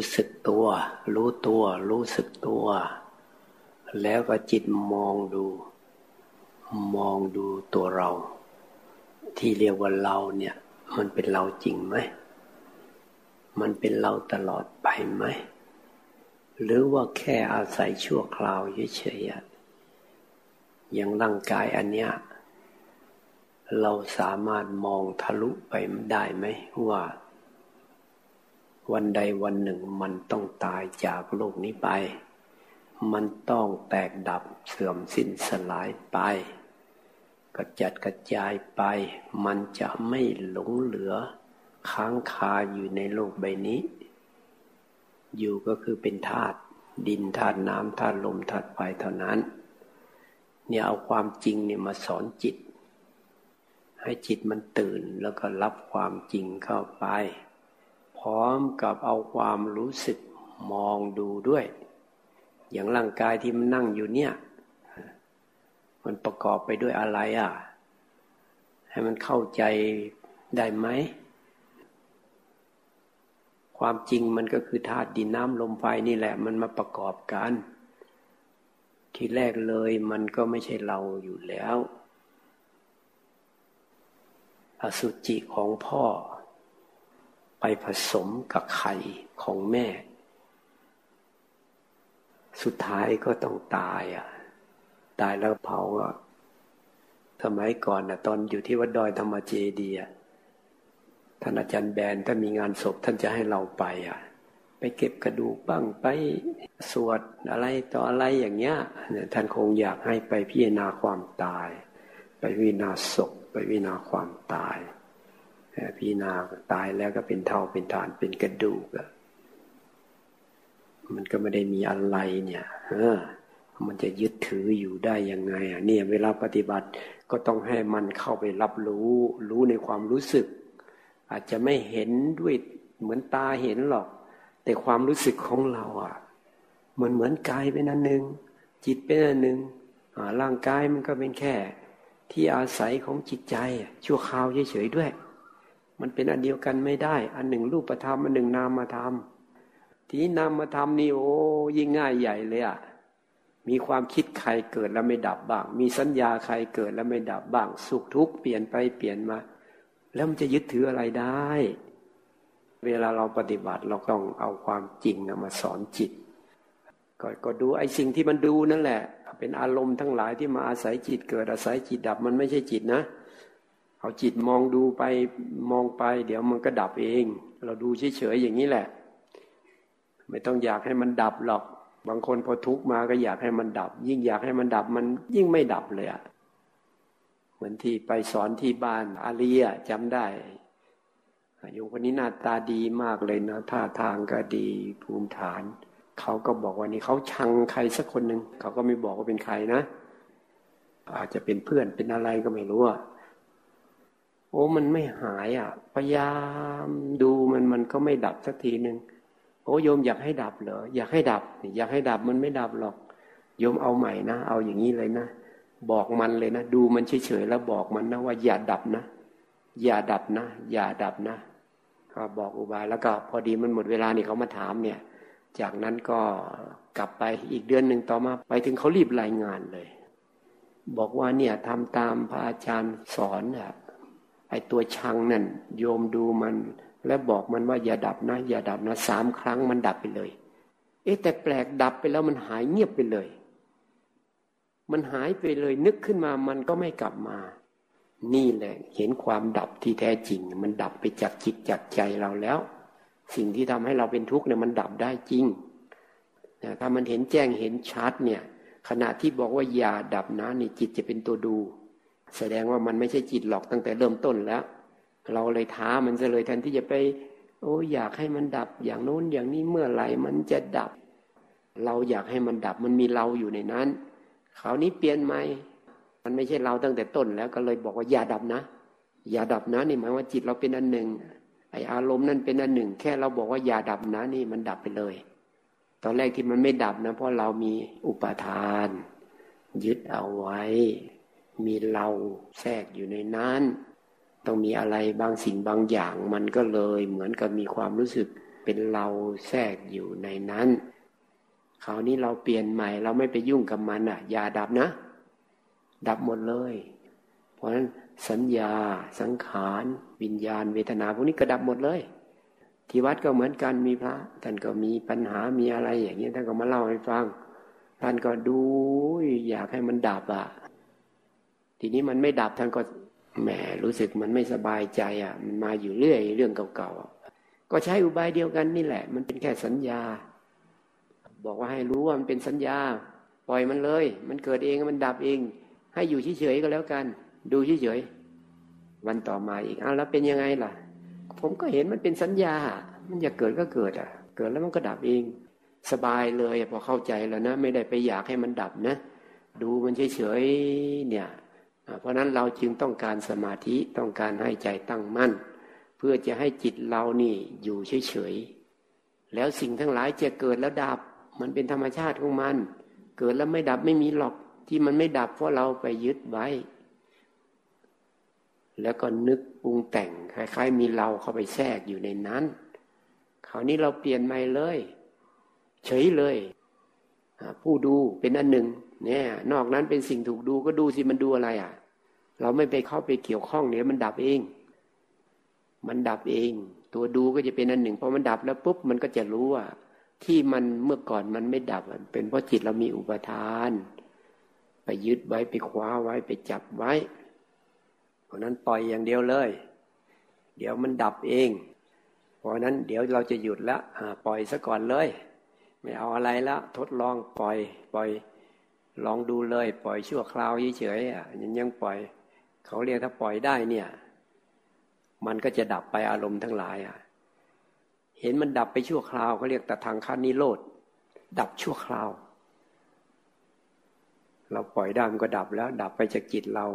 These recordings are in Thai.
รู้สึกตัวรู้ตัวรู้สึกตัวแล้วก็จิตมองดูตัวเราที่เรียกว่าเราเนี่ยมันเป็นเราจริงไหมมันเป็นเราตลอดไปไหมหรือว่าแค่อาศัยชั่วคราวเฉยๆอย่างร่างกายอันเนี้ยเราสามารถมองทะลุไปได้ไหมว่าวันใดวันหนึ่งมันต้องตายจากโลกนี้ไปมันต้องแตกดับเสื่อมสิ้นสลายไปกระจัดกระจายไปมันจะไม่หลงเหลือค้างคาอยู่ในโลกใบนี้อยู่ก็คือเป็นธาตุดินธาตุน้ำธาตุลมธาตุไฟเท่านั้นเนี่ยเอาความจริงเนี่ยมาสอนจิตให้จิตมันตื่นแล้วก็รับความจริงเข้าไปพร้อมกับเอาความรู้สึกมองดูด้วยอย่างร่างกายที่มันนั่งอยู่เนี่ยมันประกอบไปด้วยอะไรอ่ะให้มันเข้าใจได้ไหมความจริงมันก็คือธาตุดินน้ำลมไฟนี่แหละมันมาประกอบกันทีแรกเลยมันก็ไม่ใช่เราอยู่แล้วอสุจิของพ่อไปผสมกับไข่ของแม่สุดท้ายก็ต้องตายอ่ะตายแล้วเผาอ่ะสมัยก่อนน่ะตอนอยู่ที่วัดดอยธรรมเจดีย์ท่านอาจารย์แบนถ้ามีงานศพท่านจะให้เราไปอ่ะไปเก็บกระดูกบ้างไปสวดอะไรต่ออะไรอย่างเงี้ยท่านคงอยากให้ไปพิจารณาความตายไปพิจารณาศพไปพิจารณาความตายพิจารณาตายแล้วก็เป็นเท่าเป็นฐานเป็นกระดูกอ่ะมันก็ไม่ได้มีอะไรเนี่ยมันจะยึดถืออยู่ได้ยังไงอ่ะเนี่ยเวลาปฏิบัติก็ต้องให้มันเข้าไปรับรู้รู้ในความรู้สึกอาจจะไม่เห็นด้วยเหมือนตาเห็นหรอกแต่ความรู้สึกของเราอ่ะมันเหมือนกายเป็นอันหนึ่งจิตเป็นอันหนึ่งร่างกายมันก็เป็นแค่ที่อาศัยของจิตใจชั่วคราวเฉยๆด้วยมันเป็นอันเดียวกันไม่ได้อันหนึ่งรูปธรรมอันหนึ่งนามธรรมที่นามธรรมนี่โอ้ยิ่งง่ายใหญ่เลยอ่ะมีความคิดใครเกิดแล้วไม่ดับบ้างมีสัญญาใครเกิดแล้วไม่ดับบ้างสุขทุกข์เปลี่ยนไปเปลี่ยนมาแล้วมันจะยึดถืออะไรได้เวลาเราปฏิบัติเราต้องเอาความจริงมาสอนจิตก็ดูไอ้สิ่งที่มันดูนั่นแหละเป็นอารมณ์ทั้งหลายที่มาอาศัยจิตเกิดอาศัยจิตดับมันไม่ใช่จิตนะเอาจิตมองดูไปมองไปเดี๋ยวมันก็ดับเองเราดูเฉยๆอย่างนี้แหละไม่ต้องอยากให้มันดับหรอกบางคนพอทุกข์มาก็อยากให้มันดับยิ่งอยากให้มันดับมันยิ่งไม่ดับเลยอ่ะเหมือนที่ไปสอนที่บ้านอาเลียจำได้โยมคนนี้หน้าตาดีมากเลยนะท่าทางก็ดีภูมิฐานเขาก็บอกว่านี่เขาชังใครสักคนหนึ่งเขาก็ไม่บอกว่าเป็นใครนะอาจจะเป็นเพื่อนเป็นอะไรก็ไม่รู้อะโอ้มันไม่หายอ่ะพยายามดูมันก็ไม่ดับสักทีหนึ่งโอ้โยมอยากให้ดับเหรออยากให้ดับอยากให้ดับมันไม่ดับหรอกโยมเอาใหม่นะเอาอย่างนี้เลยนะบอกมันเลยนะดูมันเฉยๆแล้วบอกมันนะว่าอย่าดับนะอย่าดับนะอย่าดับนะก็บอกอุบายแล้วก็พอดีมันหมดเวลานี่เขามาถามเนี่ยจากนั้นก็กลับไปอีกเดือนหนึ่งต่อมาไปถึงเขารีบรายงานเลยบอกว่าเนี่ยทำตามพระอาจารย์สอนอ่ะไอ้ตัวชังนั่นโยมดูมันและบอกมันว่าอย่าดับนะอย่าดับนะ3 ครั้งมันดับไปเลยเอ๊ะแต่แปลกดับไปแล้วมันหายเงียบไปเลยมันหายไปเลยนึกขึ้นมามันก็ไม่กลับมานี่แหละเห็นความดับที่แท้จริงมันดับไปจากจิตจากใจเราแล้วสิ่งที่ทำให้เราเป็นทุกข์เนี่ยมันดับได้จริงนะถ้ามันเห็นแจ้งเห็นชัดเนี่ยขณะที่บอกว่าอย่าดับนะนี่จิตจะเป็นตัวดูแสดงว่ามันไม่ใช่จิตหรอกตั้งแต่เริ่มต้นแล้วเราเลยท้ามันซะเลยแทนที่จะไปโอ้อยากให้มันดับอย่างโน้นอย่างนี้เมื่อไหร่มันจะดับเราอยากให้มันดับมันมีเราอยู่ในนั้นคราวนี้เปลี่ยนใหม่มันไม่ใช่เราตั้งแต่ต้นแล้วก็เลยบอกว่าอย่าดับนะอย่าดับนะนี่หมายว่าจิตเราเป็นอันหนึ่งไอ้อารมณ์นั่นเป็นอันหนึ่งแค่เราบอกว่าอย่าดับนะนี่มันดับไปเลยตอนแรกที่มันไม่ดับนะเพราะเรามีอุปาทานยึดเอาไว้มีเราแทรกอยู่ในนั้นต้องมีอะไรบางสิ่งบางอย่างมันก็เลยเหมือนกับมีความรู้สึก เป็นเราแทรกอยู่ในนั้นคราวนี้เราเปลี่ยนใหม่เราไม่ไปยุ่งกับมันอ่ะอย่าดับนะดับหมดเลยเพราะฉะนั้นสัญญาสังขารวิญญาณเวทนาพวกนี้ก็ดับหมดเลยที่วัดก็เหมือนกันมีพระท่านก็มีปัญหามีอะไรอย่างนี้ท่านก็มาเล่าให้ฟังท่านก็ดูอยากให้มันดับอ่ะทีนี้มันไม่ดับท่านก็แหมรู้สึกมันไม่สบายใจอ่ะมันมาอยู่เรื่อยเรื่องเก่าๆก็ใช้อุบายเดียวกันนี่แหละมันเป็นแค่สัญญาบอกว่าให้รู้ว่ามันเป็นสัญญาปล่อยมันเลยมันเกิดเองมันดับเองให้อยู่เฉยๆก็แล้วกันดูเฉยๆวันต่อมาอีกอ้าวแล้วเป็นยังไงล่ะผมก็เห็นมันเป็นสัญญามันอยากเกิดก็เกิดอ่ะเกิดแล้วมันก็ดับเองสบายเลยพอเข้าใจแล้วนะไม่ได้ไปอยากให้มันดับนะดูมันเฉยๆเนี่ยเพราะนั้นเราจึงต้องการสมาธิต้องการให้ใจตั้งมั่นเพื่อจะให้จิตเรานี่อยู่เฉยๆแล้วสิ่งทั้งหลายจะเกิดแล้วดับมันเป็นธรรมชาติของมันเกิดแล้วไม่ดับไม่มีหรอกที่มันไม่ดับเพราะเราไปยึดไว้แล้วก็นึกปรุงแต่งคล้ายๆมีเราเข้าไปแทรกอยู่ในนั้นคราวนี้เราเปลี่ยนใหม่เลยเฉยเลยผู้ดูเป็นอันหนึ่งเนี่ยนอกนั้นเป็นสิ่งถูกดูก็ดูสิมันดูอะไรอ่ะเราไม่ไปเข้าไปเกี่ยวข้องเนี่ยมันดับเองมันดับเองตัวดูก็จะเป็นอันหนึ่งพอมันดับแล้วปุ๊บมันก็จะรู้ว่าที่มันเมื่อก่อนมันไม่ดับเป็นเพราะจิตเรามีอุปทานไปยึดไว้ไปคว้าไว้ไปจับไว้เพราะนั้นปล่อยอย่างเดียวเลยเดี๋ยวมันดับเองเพราะนั้นเดี๋ยวเราจะหยุดละปล่อยซะก่อนเลยไม่เอาอะไรละทดลองปล่อยลองดูเลยปล่อยชั่วคราวเฉยๆยังปล่อยเขาเรียกถ้าปล่อยได้เนี่ยมันก็จะดับไปอารมณ์ทั้งหลายเห็นมันดับไปชั่วคราวเขาเรียกตถังคนิโรธดับชั่วคราวเราปล่อยได้มันก็ดับแล้วดับไปจากจิตเรา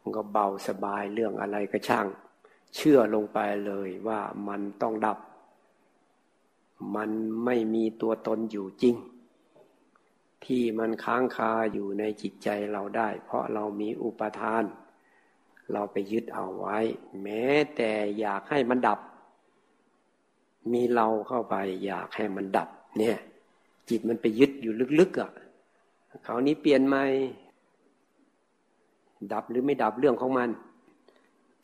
มันก็เบาสบายเรื่องอะไรก็ช่างเชื่อลงไปเลยว่ามันต้องดับมันไม่มีตัวตนอยู่จริงที่มันค้างคาอยู่ในจิตใจเราได้เพราะเรามีอุปทานเราไปยึดเอาไว้แม้แต่อยากให้มันดับมีเราเข้าไปอยากให้มันดับเนี่ยจิตมันไปยึดอยู่ลึกๆคราวนี้เปลี่ยนใหม่ดับหรือไม่ดับเรื่องของมัน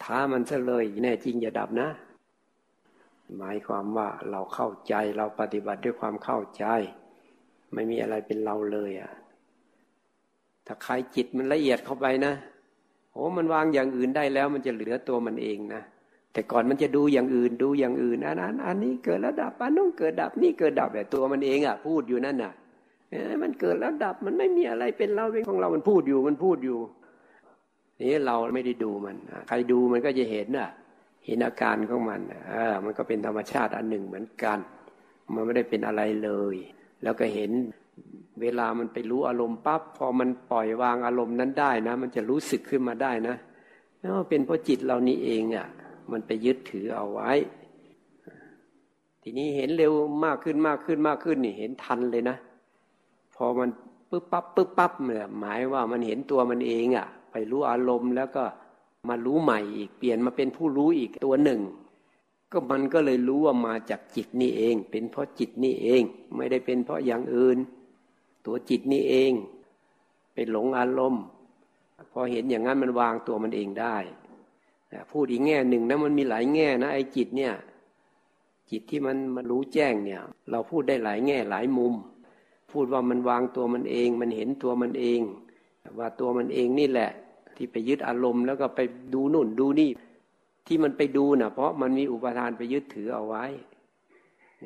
ท้ามันซะเลยแน่จริงอย่าดับนะหมายความว่าเราเข้าใจเราปฏิบัติด้วยความเข้าใจไม่มีอะไรเป็นเราเลยถ้าใครจิตมันละเอียดเข้าไปนะโอ้มันวางอย่างอื่นได้แล้วมันจะเหลือตัวมันเองนะแต่ก่อนมันจะดูอย่างอื่นอันนี้เกิดแล้วดับอันนู้นเกิดดับนี่เกิดดับแต่ตัวมันเองพูดอยู่นั่นมันเกิดแล้วดับมันไม่มีอะไรเป็นเราเป็นของเรามันพูดอยู่นี่เราไม่ได้ดูมันใครดูมันก็จะเห็นอาการของมันมันก็เป็นธรรมชาติอันหนึ่งเหมือนกันมันไม่ได้เป็นอะไรเลยแล้วก็เห็นเวลามันไปรู้อารมณ์ปั๊บพอมันปล่อยวางอารมณ์นั้นได้นะมันจะรู้สึกขึ้นมาได้นะเป็นเพราะจิตเรานี่เองมันไปยึดถือเอาไว้ทีนี้เห็นเร็วมากขึ้นนี่เห็นทันเลยนะพอมันปึ๊บปั๊บเนี่ยหมายว่ามันเห็นตัวมันเองไปรู้อารมณ์แล้วก็มารู้ใหม่อีกเปลี่ยนมาเป็นผู้รู้อีกตัวหนึ่งก็มันก็เลยรู้ว่ามาจากจิตนี่เองเป็นเพราะจิตนี่เองไม่ได้เป็นเพราะอย่างอื่นตัวจิตนี่เองไปหลงอารมณ์พอเห็นอย่างนั้นมันวางตัวมันเองได้พูดอีกแง่หนึ่งนะมันมีหลายแง่นะไอ้จิตเนี่ยจิตที่มันมารู้แจ้งเนี่ยเราพูดได้หลายแง่หลายมุมพูดว่ามันวางตัวมันเองมันเห็นตัวมันเองว่าตัวมันเองนี่แหละที่ไปยึดอารมณ์แล้วก็ไปดูนู่นดูนี่ที่มันไปดูเพราะมันมีอุปทานไปยึดถือเอาไว้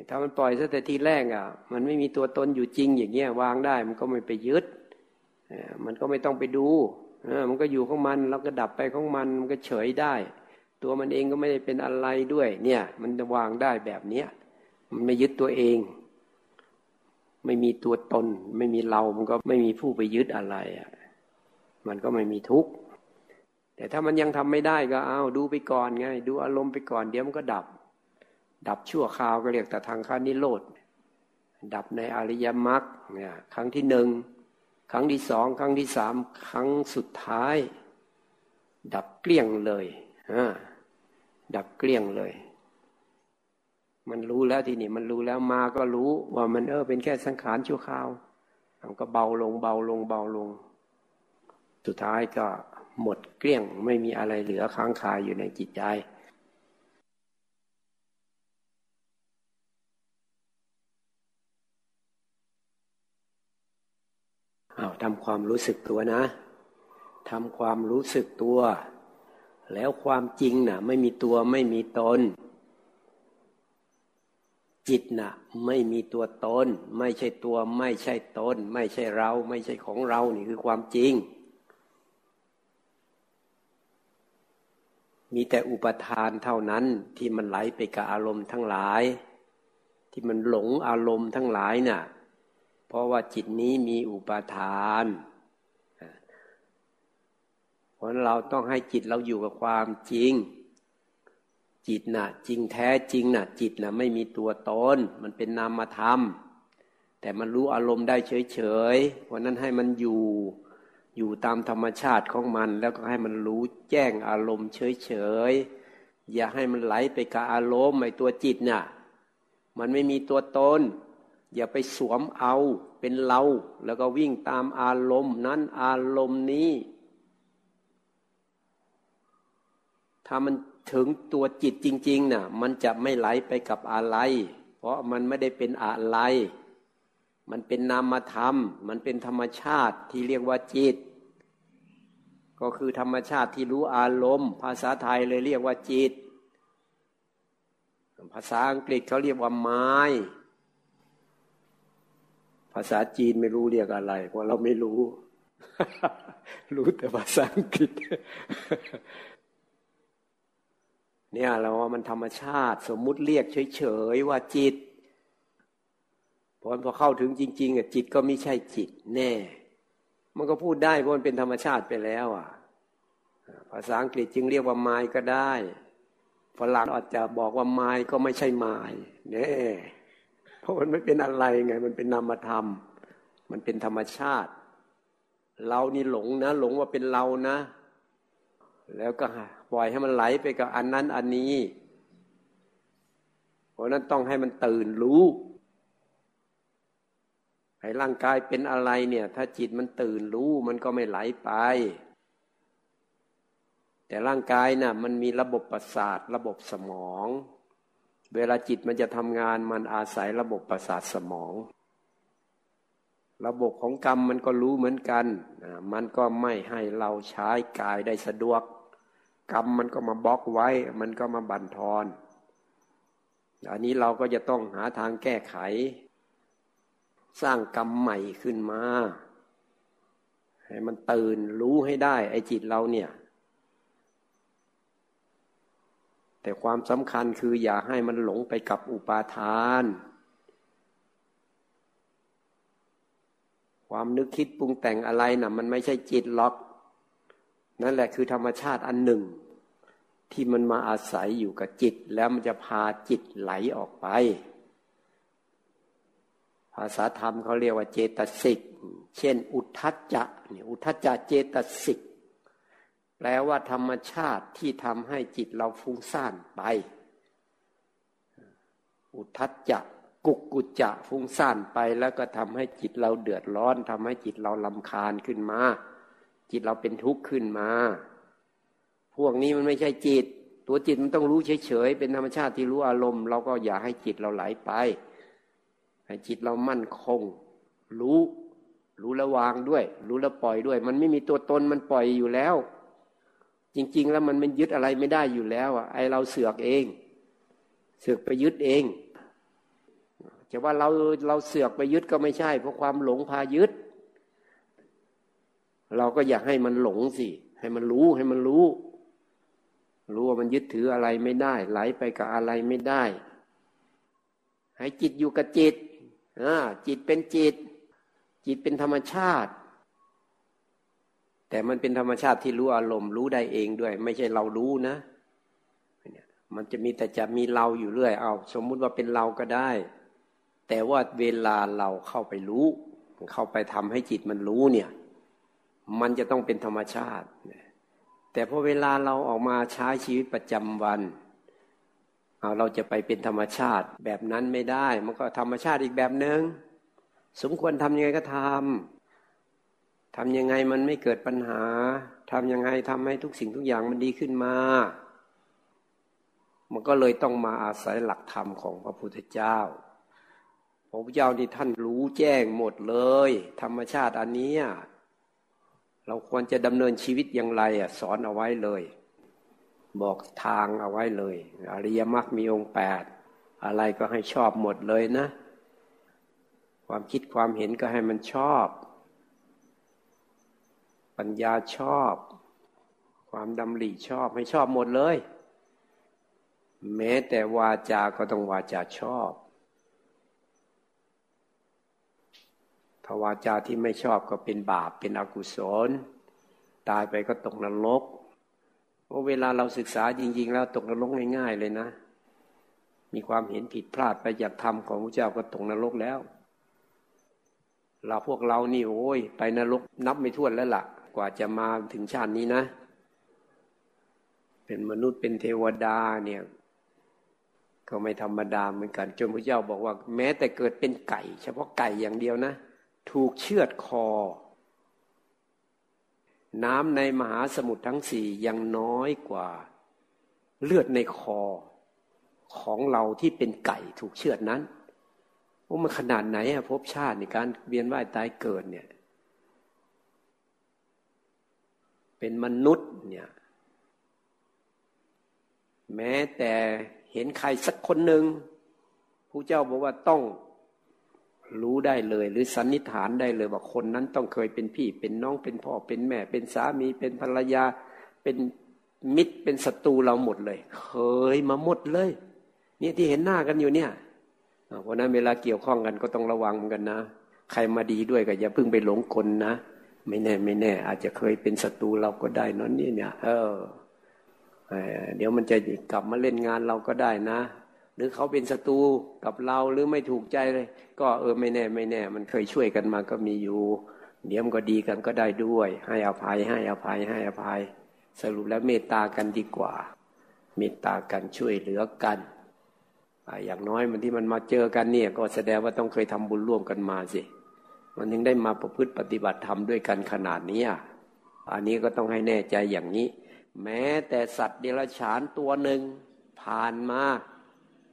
ถ้ามันปล่อยซะแต่ทีแรกมันไม่มีตัวตนอยู่จริงอย่างเงี้ยวางได้มันก็ไม่ไปยึดมันก็ไม่ต้องไปดูมันก็อยู่ของมันแล้วก็ดับไปของมันมันก็เฉยได้ตัวมันเองก็ไม่ได้เป็นอะไรด้วยเนี่ยมันวางได้แบบเนี้ยมันไม่ยึดตัวเองไม่มีตัวตนไม่มีเรามันก็ไม่มีผู้ไปยึดอะไรมันก็ไม่มีทุกข์แต่ถ้ามันยังทำไม่ได้ก็เอาดูไปก่อนไงดูอารมณ์ไปก่อนเดี๋ยวมันก็ดับชั่วคราวก็เรียกตถังคนิโรธดับในอริยมรรคเนี่ยครั้งที่หนึ่งครั้งที่สองครั้งที่สามครั้งสุดท้ายดับเกลี้ยงเลยดับเกลี้ยงเลย มันรู้แล้วทีนี้มันรู้แล้วมาก็รู้ว่ามันเป็นแค่สังขารชั่วคราวมันก็เบาลงเบาลงเบาลงสุดท้ายก็หมดเกลี้ยงไม่มีอะไรเหลือค้างคาอยู่ในจิตใจทำความรู้สึกตัวนะทำความรู้สึกตัวแล้วความจริงน่ะไม่มีตัวไม่มีตนจิตน่ะไม่มีตัวตนไม่ใช่ตัวไม่ใช่ตนไม่ใช่เราไม่ใช่ของเรานี่คือความจริงมีแต่อุปทานเท่านั้นที่มันไหลไปกับอารมณ์ทั้งหลายที่มันหลงอารมณ์ทั้งหลายน่ะเพราะว่าจิตนี้มีอุปาทานเพราะเราต้องให้จิตเราอยู่กับความจริงจิตน่ะจริงแท้จริงน่ะจิตน่ะไม่มีตัวตนมันเป็นนามธรรมแต่มันรู้อารมณ์ได้เฉยๆเพราะนั้นให้มันอยู่ตามธรรมชาติของมันแล้วก็ให้มันรู้แจ้งอารมณ์เฉยๆอย่าให้มันไหลไปกับอารมณ์ไอ้ตัวจิตน่ะมันไม่มีตัวตนอย่าไปสวมเอาเป็นเราแล้วก็วิ่งตามอารมณ์นั้นอารมณ์นี้ถ้ามันถึงตัวจิตจริงๆน่ะมันจะไม่ไหลไปกับอะไรเพราะมันไม่ได้เป็นอะไรมันเป็นนามธรรมมันเป็นธรรมชาติที่เรียกว่าจิตก็คือธรรมชาติที่รู้อารมณ์ภาษาไทยเลยเรียกว่าจิตภาษาอังกฤษเขาเรียกว่า mindภาษาจีนไม่รู้เรียกอะไรเพราะเราไม่รู้ รู้แต่ภาษาอังกฤษ เนี่ยเราว่ามันธรรมชาติสมมุติเรียกเฉยๆว่าจิตพอเข้าถึงจริงๆอ่ะจิตก็ไม่ใช่จิตแน่มันก็พูดได้เพราะมันเป็นธรรมชาติไปแล้วอ่ะภาษาอังกฤษจึงเรียกว่า mind ก็ได้ฝรั่งอาจจะบอกว่า mind ก็ไม่ใช่ mind แน่เพราะมันไม่เป็นอะไรไงมันเป็นนามธรรมมันเป็นธรรมชาติเรานี่หลงนะหลงว่าเป็นเรานะแล้วก็ปล่อยให้มันไหลไปกับอันนั้นอันนี้เพราะนั้นต้องให้มันตื่นรู้ให้ร่างกายเป็นอะไรเนี่ยถ้าจิตมันตื่นรู้มันก็ไม่ไหลไปแต่ร่างกายน่ะมันมีระบบประสาทระบบสมองเวลาจิตมันจะทำงานมันอาศัยระบบประสาทสมองระบบของกรรมมันก็รู้เหมือนกันมันก็ไม่ให้เราใช้กายได้สะดวกกรรมมันก็มาบล็อกไว้มันก็มาบั่นทอนอันนี้เราก็จะต้องหาทางแก้ไขสร้างกรรมใหม่ขึ้นมาให้มันตื่นรู้ให้ได้ไอ้จิตเราเนี่ยแต่ความสำคัญคืออย่าให้มันหลงไปกับอุปาทานความนึกคิดปรุงแต่งอะไรน่ะมันไม่ใช่จิตหรอกนั่นแหละคือธรรมชาติอันหนึ่งที่มันมาอาศัยอยู่กับจิตแล้วมันจะพาจิตไหลออกไปภาษาธรรมเขาเรียกว่าเจตสิกเช่นอุทธัจจะเนี่ยอุทธัจจะเจตสิกแปลว่าธรรมชาติที่ทำให้จิตเราฟุ้งซ่านไปอุทธัจจะกุกกุจจะฟุ้งซ่านไปแล้วก็ทำให้จิตเราเดือดร้อนทำให้จิตเรารำคาญขึ้นมาจิตเราเป็นทุกข์ขึ้นมาพวกนี้มันไม่ใช่จิตตัวจิตมันต้องรู้เฉยๆเป็นธรรมชาติที่รู้อารมณ์เราก็อย่าให้จิตเราไหลไปให้จิตเรามั่นคงรู้แล้ววางด้วยรู้แล้วปล่อยด้วยมันไม่มีตัวตนมันปล่อยอยู่แล้วจริงๆแล้วมันยึดอะไรไม่ได้อยู่แล้วอ่ะไอเราเสือกเองเสือกไปยึดเองจะว่าเราเสือกไปยึดก็ไม่ใช่เพราะความหลงพายึดเราก็อยากให้มันหลงสิให้มันรู้ว่ามันยึดถืออะไรไม่ได้ไหลไปกับอะไรไม่ได้ให้จิตอยู่กับจิตจิตเป็นจิตจิตเป็นธรรมชาติแต่มันเป็นธรรมชาติที่รู้อารมณ์รู้ได้เองด้วยไม่ใช่เรารู้นะมันจะมีแต่จะมีเราอยู่เรื่อยเอาสมมุติว่าเป็นเราก็ได้แต่ว่าเวลาเราเข้าไปรู้เข้าไปทำให้จิตมันรู้เนี่ยมันจะต้องเป็นธรรมชาติแต่พอเวลาเราออกมาใช้ชีวิตประจำวัน เอาเราจะไปเป็นธรรมชาติแบบนั้นไม่ได้มันก็ธรรมชาติอีกแบบนึงสมควรทำยังไงก็ทำยังไงมันไม่เกิดปัญหาทำยังไงทำให้ทุกสิ่งทุกอย่างมันดีขึ้นมามันก็เลยต้องมาอาศัยหลักธรรมของพระพุทธเจ้าพระพุทธเจ้านี่ท่านรู้แจ้งหมดเลยธรรมชาติอันนี้เราควรจะดำเนินชีวิตอย่างไรสอนเอาไว้เลยบอกทางเอาไว้เลยอริยมรรคมีองค์8อะไรก็ให้ชอบหมดเลยนะความคิดความเห็นก็ให้มันชอบปัญญาชอบความดำริชอบให้ชอบหมดเลยแม้แต่วาจาก็ต้องวาจาชอบถ้าวาจาที่ไม่ชอบก็เป็นบาปเป็นอกุศลตายไปก็ตกนรกเพราะเวลาเราศึกษาจริงๆแล้วตกนรกง่ายๆเลยนะมีความเห็นผิดพลาดไปจากธรรมของพระเจ้าก็ตกนรกแล้วเราพวกเรานี่โอ้ยไปนรกนับไม่ถ้วนแล้วล่ะกว่าจะมาถึงชาตินี้นะเป็นมนุษย์เป็นเทวดาเนี่ยก็ไม่ธรรมดาเหมือนกันจนพระเจ้าบอกว่าแม้แต่เกิดเป็นไก่เฉพาะไก่อย่างเดียวนะถูกเชือดคอน้ำในมหาสมุทรทั้งสี่ยังน้อยกว่าเลือดในคอของเราที่เป็นไก่ถูกเชือดนั้นว่ามันขนาดไหนอะภพชาติในการเวียนว่ายตายเกิดเนี่ยเป็นมนุษย์เนี่ยแม้แต่เห็นใครสักคนหนึ่งพระเจ้าบอกว่าต้องรู้ได้เลยหรือสันนิษฐานได้เลยว่าคนนั้นต้องเคยเป็นพี่เป็นน้องเป็นพ่อเป็นแม่เป็นสามีเป็นภรรยาเป็นมิตรเป็นศัตรูเราหมดเลยเคยมาหมดเลยเนี่ยที่เห็นหน้ากันอยู่เนี่ยเพราะนั้นเวลาเกี่ยวข้องกันก็ต้องระวังเหมือนกันนะใครมาดีด้วยก็อย่าเพิ่งไปหลงคนนะไม่แน่อาจจะเคยเป็นศัตรูเราก็ได้นั่นนี่เนี่ยเดี๋ยวมันจะกลับมาเล่นงานเราก็ได้นะหรือเขาเป็นศัตรูกับเราหรือไม่ถูกใจเลยก็ไม่แน่มันเคยช่วยกันมาก็มีอยู่เดี๋ยวมันก็ดีกันก็ได้ด้วยให้อภัยสรุปแล้วเมตตากันดีกว่าเมตตากันช่วยเหลือกันอย่างน้อยมันที่มันมาเจอกันเนี่ยก็แสดงว่าต้องเคยทำบุญร่วมกันมาสิมันถึงได้มาประพฤติปฏิบัติธรรมด้วยกันขนาดนี้อันนี้ก็ต้องให้แน่ใจอย่างนี้แม้แต่สัตว์เดรัจฉานตัวหนึ่งผ่านมา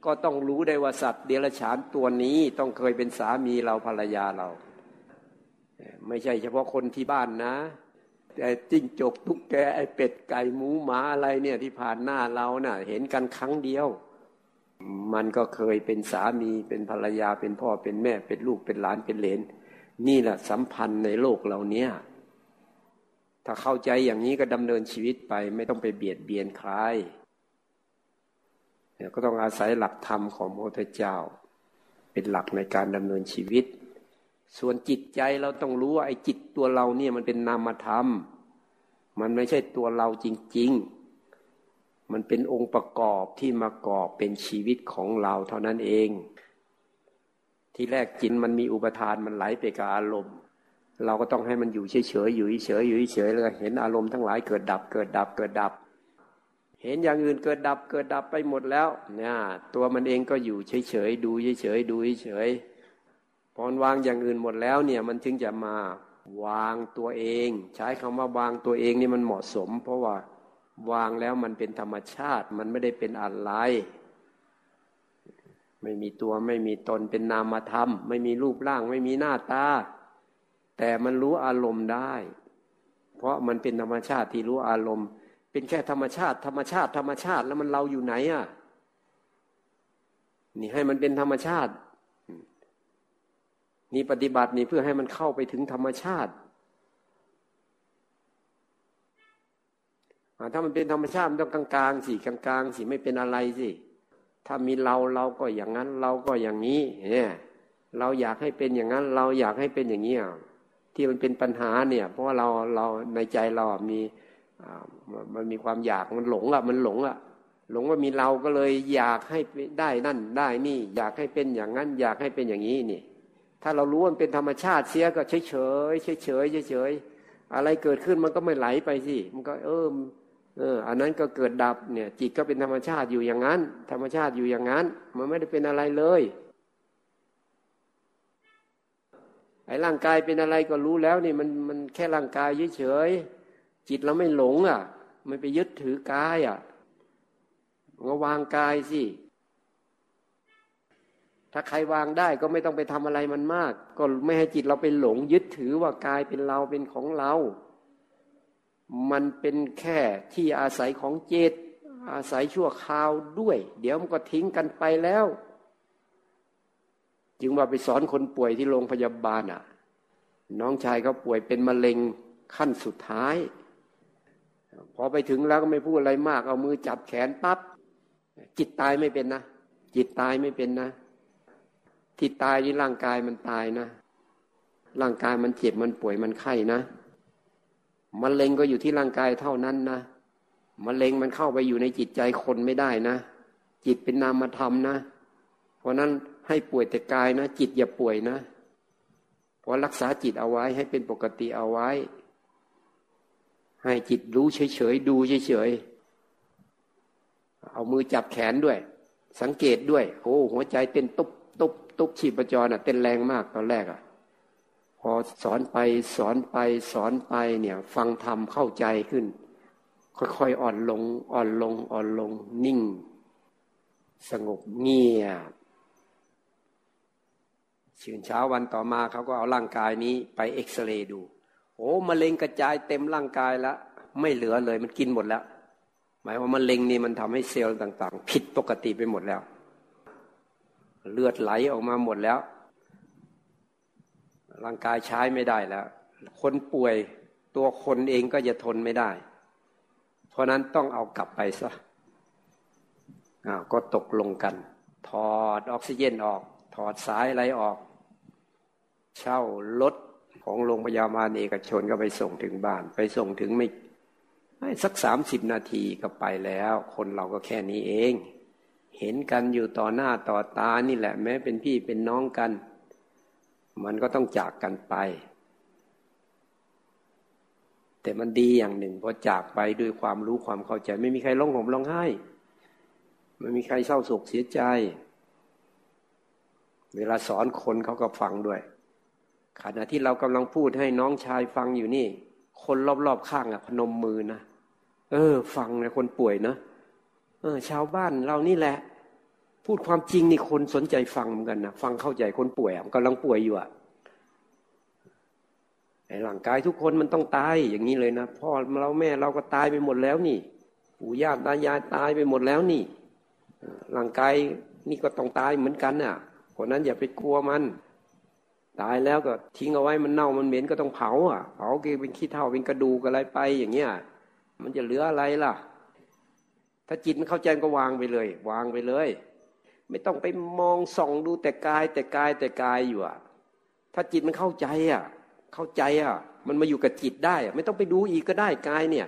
ก็ต้องรู้ได้ว่าสัตว์เดรัจฉานตัวนี้ต้องเคยเป็นสามีเราภรรยาเราไม่ใช่เฉพาะคนที่บ้านนะแต่จิ้งจกตุ๊กแกไอ้เป็ดไก่หมูหมาอะไรเนี่ยที่ผ่านหน้าเราน่ะเห็นกันครั้งเดียวมันก็เคยเป็นสามีเป็นภรรยาเป็นพ่อเป็นแม่เป็นลูกเป็นหลานเป็นเหลนนี่แหละสัมพันธ์ในโลกเราเนี่ยถ้าเข้าใจอย่างนี้ก็ดำเนินชีวิตไปไม่ต้องไปเบียดเบียนใครเนี่ยก็ต้องอาศัยหลักธรรมของพระพุทธเจ้าเป็นหลักในการดำเนินชีวิตส่วนจิตใจเราต้องรู้ว่าไอ้จิตตัวเราเนี่ยมันเป็นนามธรรมมันไม่ใช่ตัวเราจริงๆมันเป็นองค์ประกอบที่มาก่อเป็นชีวิตของเราเท่านั้นเองที่แรกจิตมันมีอุปทานมันไหลไปกับอารมณ์เราก็ต้องให้มันอยู่เฉยๆอยู่เฉยๆแล้วก็เห็นอารมณ์ทั้งหลายเกิดดับเห็นอย่างอื่นเกิดดับไปหมดแล้วเนี่ยตัวมันเองก็อยู่เฉยๆดูเฉยๆพอวางอย่างอื่นหมดแล้วเนี่ยมันถึงจะมาวางตัวเองใช้คำว่าวางตัวเองนี่มันเหมาะสมเพราะว่าวางแล้วมันเป็นธรรมชาติมันไม่ได้เป็นอะไรไม่มีตัวไม่มีตนเป็นนามธรรมไม่มีรูปร่างไม่มีหน้าตาแต่มันรู้อารมณ์ได้เพราะมันเป็นธรรมชาติที่รู้อารมณ์เป็นแค่ธรรมชาติแล้วมันเราอยู่ไหนอ่ะนี่ให้มันเป็นธรรมชาตินี่ปฏิบัตินี่เพื่อให้มันเข้าไปถึงธรรมชาติถ้ามันเป็นธรรมชาติมันต้องกลางๆสิไม่เป็นอะไรสิถ้ามีเราก็อย่างนั้นเราก็อย่างนี้เนี่ยเราอยากให้เป็นอย่างนั้นเราอยากให้เป็นอย่างนี้ที่มันเป็นปัญหาเนี่ยเพราะว่าเราในใจเรามันมีความอยากมันหลงหลงว่ามีเราก็เลยอยากให้ได้นั่นได้นี่อยากให้เป็นอย่างนั้นอยากให้เป็นอย่างนี้นี่ถ้าเรารู้ว่ามันเป็นธรรมชาติเสียก็เฉยๆอะไรเกิดขึ้นมันก็ไม่ไหลไปสิมันก็ อันนั้นก็เกิดดับเนี่ยจิตก็เป็นธรรมชาติอยู่อย่างนั้นธรรมชาติอยู่อย่างนั้นมันไม่ได้เป็นอะไรเลยไอ้ร่างกายเป็นอะไรก็รู้แล้วนี่มันแค่ร่างกายเฉยๆจิตเราไม่หลงอ่ะไม่ไปยึดถือกายอ่ะก็วางกายสิถ้าใครวางได้ก็ไม่ต้องไปทำอะไรมันมากก็ไม่ให้จิตเราไปหลงยึดถือว่ากายเป็นเราเป็นของเรามันเป็นแค่ที่อาศัยของจิตอาศัยชั่วคราวด้วยเดี๋ยวมันก็ทิ้งกันไปแล้วจึงว่าไปสอนคนป่วยที่โรงพยาบาลอ่ะน้องชายเขาป่วยเป็นมะเร็งขั้นสุดท้ายพอไปถึงแล้วก็ไม่พูดอะไรมากเอามือจับแขนปั๊บจิตตายไม่เป็นนะจิตตายไม่เป็นนะที่ตายนี่ร่างกายมันตายนะร่างกายมันเจ็บมันป่วยมันไข้นะมะเร็งก็อยู่ที่ร่างกายเท่านั้นนะมะเร็งมันเข้าไปอยู่ในจิตใจคนไม่ได้นะจิตเป็นนามธรรมนะเพราะนั้นให้ป่วยแต่กายนะจิตอย่าป่วยนะเพราะรักษาจิตเอาไว้ให้เป็นปกติเอาไว้ให้จิตรู้เฉยๆดูเฉยๆเอามือจับแขนด้วยสังเกตด้วยโอ้หัวใจเต้นตุ๊บตุ๊บตุ๊บชีพจรอ่ะเต้นแรงมากตอนแรกอ่ะพอสอนไปสอนไปสอนไปเนี่ยฟังธรรมเข้าใจขึ้นค่อยๆอ่อนลงอ่อนลงอ่อนลงนิ่งสงบเงียบชื่นเช้าวันต่อมาเขาก็เอาร่างกายนี้ไปเอ็กซเรย์ดูโอ้มะเร็งกระจายเต็มร่างกายแล้วไม่เหลือเลยมันกินหมดแล้วหมายว่ามะเร็งนี่มันทำให้เซลล์ต่างๆผิดปกติไปหมดแล้วเลือดไหลออกมาหมดแล้วร่างกายใช้ไม่ได้แล้วคนป่วยตัวคนเองก็จะทนไม่ได้เพราะนั้นต้องเอากลับไปซะก็ตกลงกันถอดออกซิเจนออกถอดสายอะไรออกเช่ารถของโรงพยาบาลเอกชนก็ไปส่งถึงบ้านไปส่งถึงไม่สัก30 นาทีก็ไปแล้วคนเราก็แค่นี้เองเห็นกันอยู่ต่อหน้าต่อตานี่แหละแม้เป็นพี่เป็นน้องกันมันก็ต้องจากกันไปแต่มันดีอย่างหนึ่งพอจากไปด้วยความรู้ความเข้าใจไม่มีใครร้องห่มร้องไห้ไม่มีใครเศร้าโศกเสียใจเวลาสอนคนเขาก็ฟังด้วยขณะที่เรากำลังพูดให้น้องชายฟังอยู่นี่คนรอบๆข้างอ่ะพนมมือนะฟังนะคนป่วยนะชาวบ้านเรานี่แหละพูดความจริงนี่คนสนใจฟังเหมือนกันนะฟังเข้าใจคนป่วยอ่ะกำลังป่วยอยู่อ่ะไอ้ร่างกายทุกคนมันต้องตายอย่างนี้เลยนะพ่อเราแม่เราก็ตายไปหมดแล้วนี่ปู่ย่าตายายตายไปหมดแล้วนี่ร่างกายนี่ก็ต้องตายเหมือนกันน่ะคนนั้นอย่าไปกลัวมันตายแล้วก็ทิ้งเอาไว้มันเน่ามันเหม็นก็ต้องเผาอ่ะเผาก็เป็นขี้เถ้าเป็นกระดูกอะไรไปอย่างเงี้ยมันจะเหลืออะไรล่ะถ้าจิตมันเข้าใจก็วางไปเลยวางไปเลยไม่ต้องไปมองส่องดูแต่กายแต่กายแต่กายอยู่อ่ะถ้าจิตมันเข้าใจอ่ะเข้าใจอ่ะมันมาอยู่กับจิตได้อ่ะไม่ต้องไปดูอีกก็ได้กายเนี่ย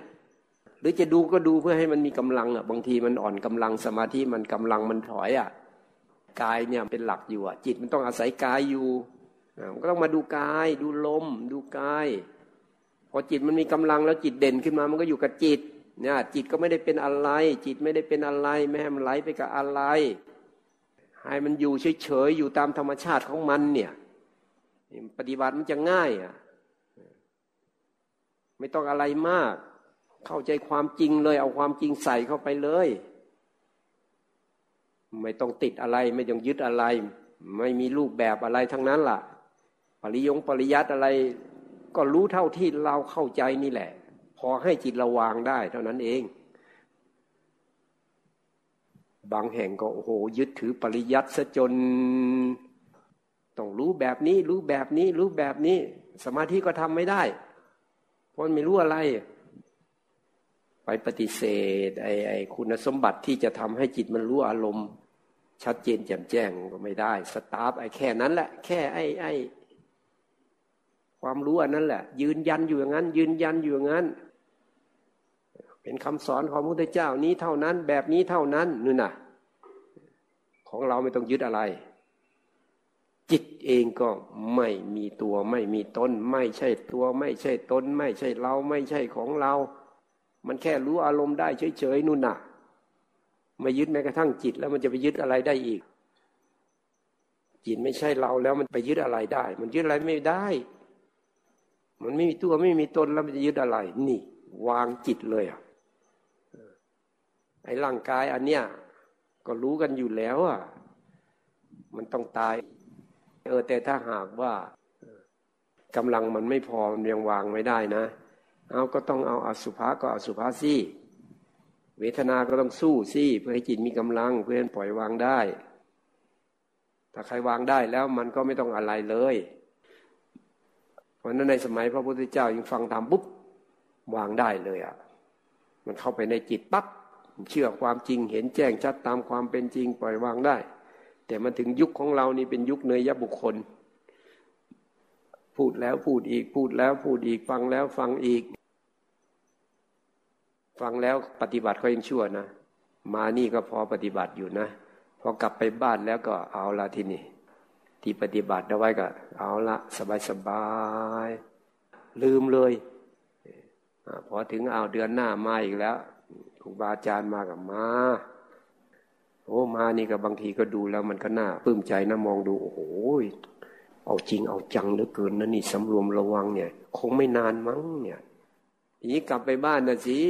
หรือจะดูก็ดูเพื่อให้มันมีกำลังอ่ะบางทีมันอ่อนกำลังสมาธิมันกำลังมันถอยอ่ะกายเนี่ยเป็นหลักอยู่อ่ะจิตมันต้องอาศัยกายอยู่ก็ต้องมาดูกายดูลมดูกายพอจิตมันมีกำลังแล้วจิตเด่นขึ้นมามันก็อยู่กับจิตเนี่ยจิตก็ไม่ได้เป็นอะไรจิตไม่ได้เป็นอะไรไม่ให้มันไหลไปกับอะไรให้มันอยู่เฉยๆอยู่ตามธรรมชาติของมันเนี่ยปฏิบัติมันจะง่ายอ่ะไม่ต้องอะไรมากเข้าใจความจริงเลยเอาความจริงใส่เข้าไปเลยไม่ต้องติดอะไรไม่ต้องยึดอะไรไม่มีรูปแบบอะไรทั้งนั้นล่ะปริยัติอะไรก็รู้เท่าที่เราเข้าใจนี่แหละพอให้จิตเราวางได้เท่านั้นเองบางแห่งก็โอ้โหยึดถือปริยัติซะจนต้องรู้แบบนี้รู้แบบนี้รู้แบบนี้สมาธิก็ทำไม่ได้เพราะไม่รู้อะไรไปปฏิเสธไอ้คุณสมบัติที่จะทำให้จิตมันรู้อารมณ์ชัดเจนแจ่มแจ้งก็ไม่ได้สตาร์ฟไอ้แค่นั้นแหละแค่ไอ้ความรู้อันนั้นแหละยืนยันอยู่อย่างนั้นยืนยันอยู่อย่างนั้นเป็นคำสอนของพระพุทธเจ้านี้เท่านั้นแบบนี้เท่านั้นนู่นน่ะของเราไม่ต้องยึดอะไรจิตเองก็ไม่มีตัวไม่มีตนไม่ใช่ตัวไม่ใช่ตนไม่ใช่เราไม่ใช่ของเรา มันแค่รู้อารมณ์ได้เฉยๆนู่นน่ะไม่ยึดแม้กระทั่งจิตแล้วมันจะไปยึดอะไรได้อีกจิตไม่ใช่เราแล้วมันไปยึดอะไรได้มันยึดอะไรไม่ได้มันไม่มีตัวไม่มีตนแล้วมันจะยึดอะไรนี่วางจิตเลยอ่ะไอ้ร่างกายอันเนี้ยก็รู้กันอยู่แล้วอ่ะมันต้องตายแต่ถ้าหากว่ากำลังมันไม่พอมันยังวางไม่ได้นะเอาก็ต้องเอาอสุภะก็อสุภะสิเวทนาก็ต้องสู้สิเพื่อให้จิตมีกำลังเพื่อให้ปล่อยวางได้ถ้าใครวางได้แล้วมันก็ไม่ต้องอะไรเลยเพราะนั้นในสมัยพระพุทธเจ้ายังฟังธรรมปุ๊บวางได้เลยอ่ะมันเข้าไปในจิตปั๊บเชื่อความจริงเห็นแจ้งชัดตามความเป็นจริงปล่อยวางได้แต่มันถึงยุคของเรานี่เป็นยุคเนยยบุคคลพูดแล้วพูดอีกพูดแล้วพูดอีกฟังแล้วฟังอีกฟังแล้วปฏิบัติก็ยังชั่วนะมานี่ก็พอปฏิบัติอยู่นะพอกลับไปบ้านแล้วก็เอาละทีนี้ที่ปฏิบัติเอาไว้ก็เอาละสบายๆลืมเลยพอถึงเอาเดือนหน้ามาอีกแล้วครูบาอาจารย์มากับมาโอ้มานี่ก็บางทีก็ดูแล้วมันก็น่าปลื้มใจนะมองดูโอ้โหเอาจริงเอาจังเหลือเกินนะนี่สำรวมระวังเนี่ยคงไม่นานมั้งเนี่ยทีนี้กลับไปบ้านนะสิ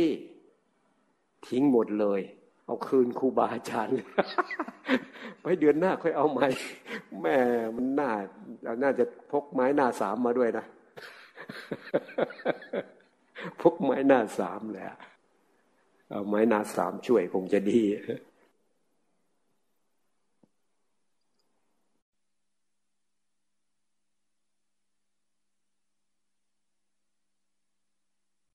ทิ้งหมดเลยเอาคืนครูบาอาจารย์ไปเดือนหน้าค่อยเอาใหม่แม่มันน่าจะพกไม้หน้าสามมาด้วยนะพกไม้หน้าสามแหละเอาไม้หน้าสามช่วยคงจะดี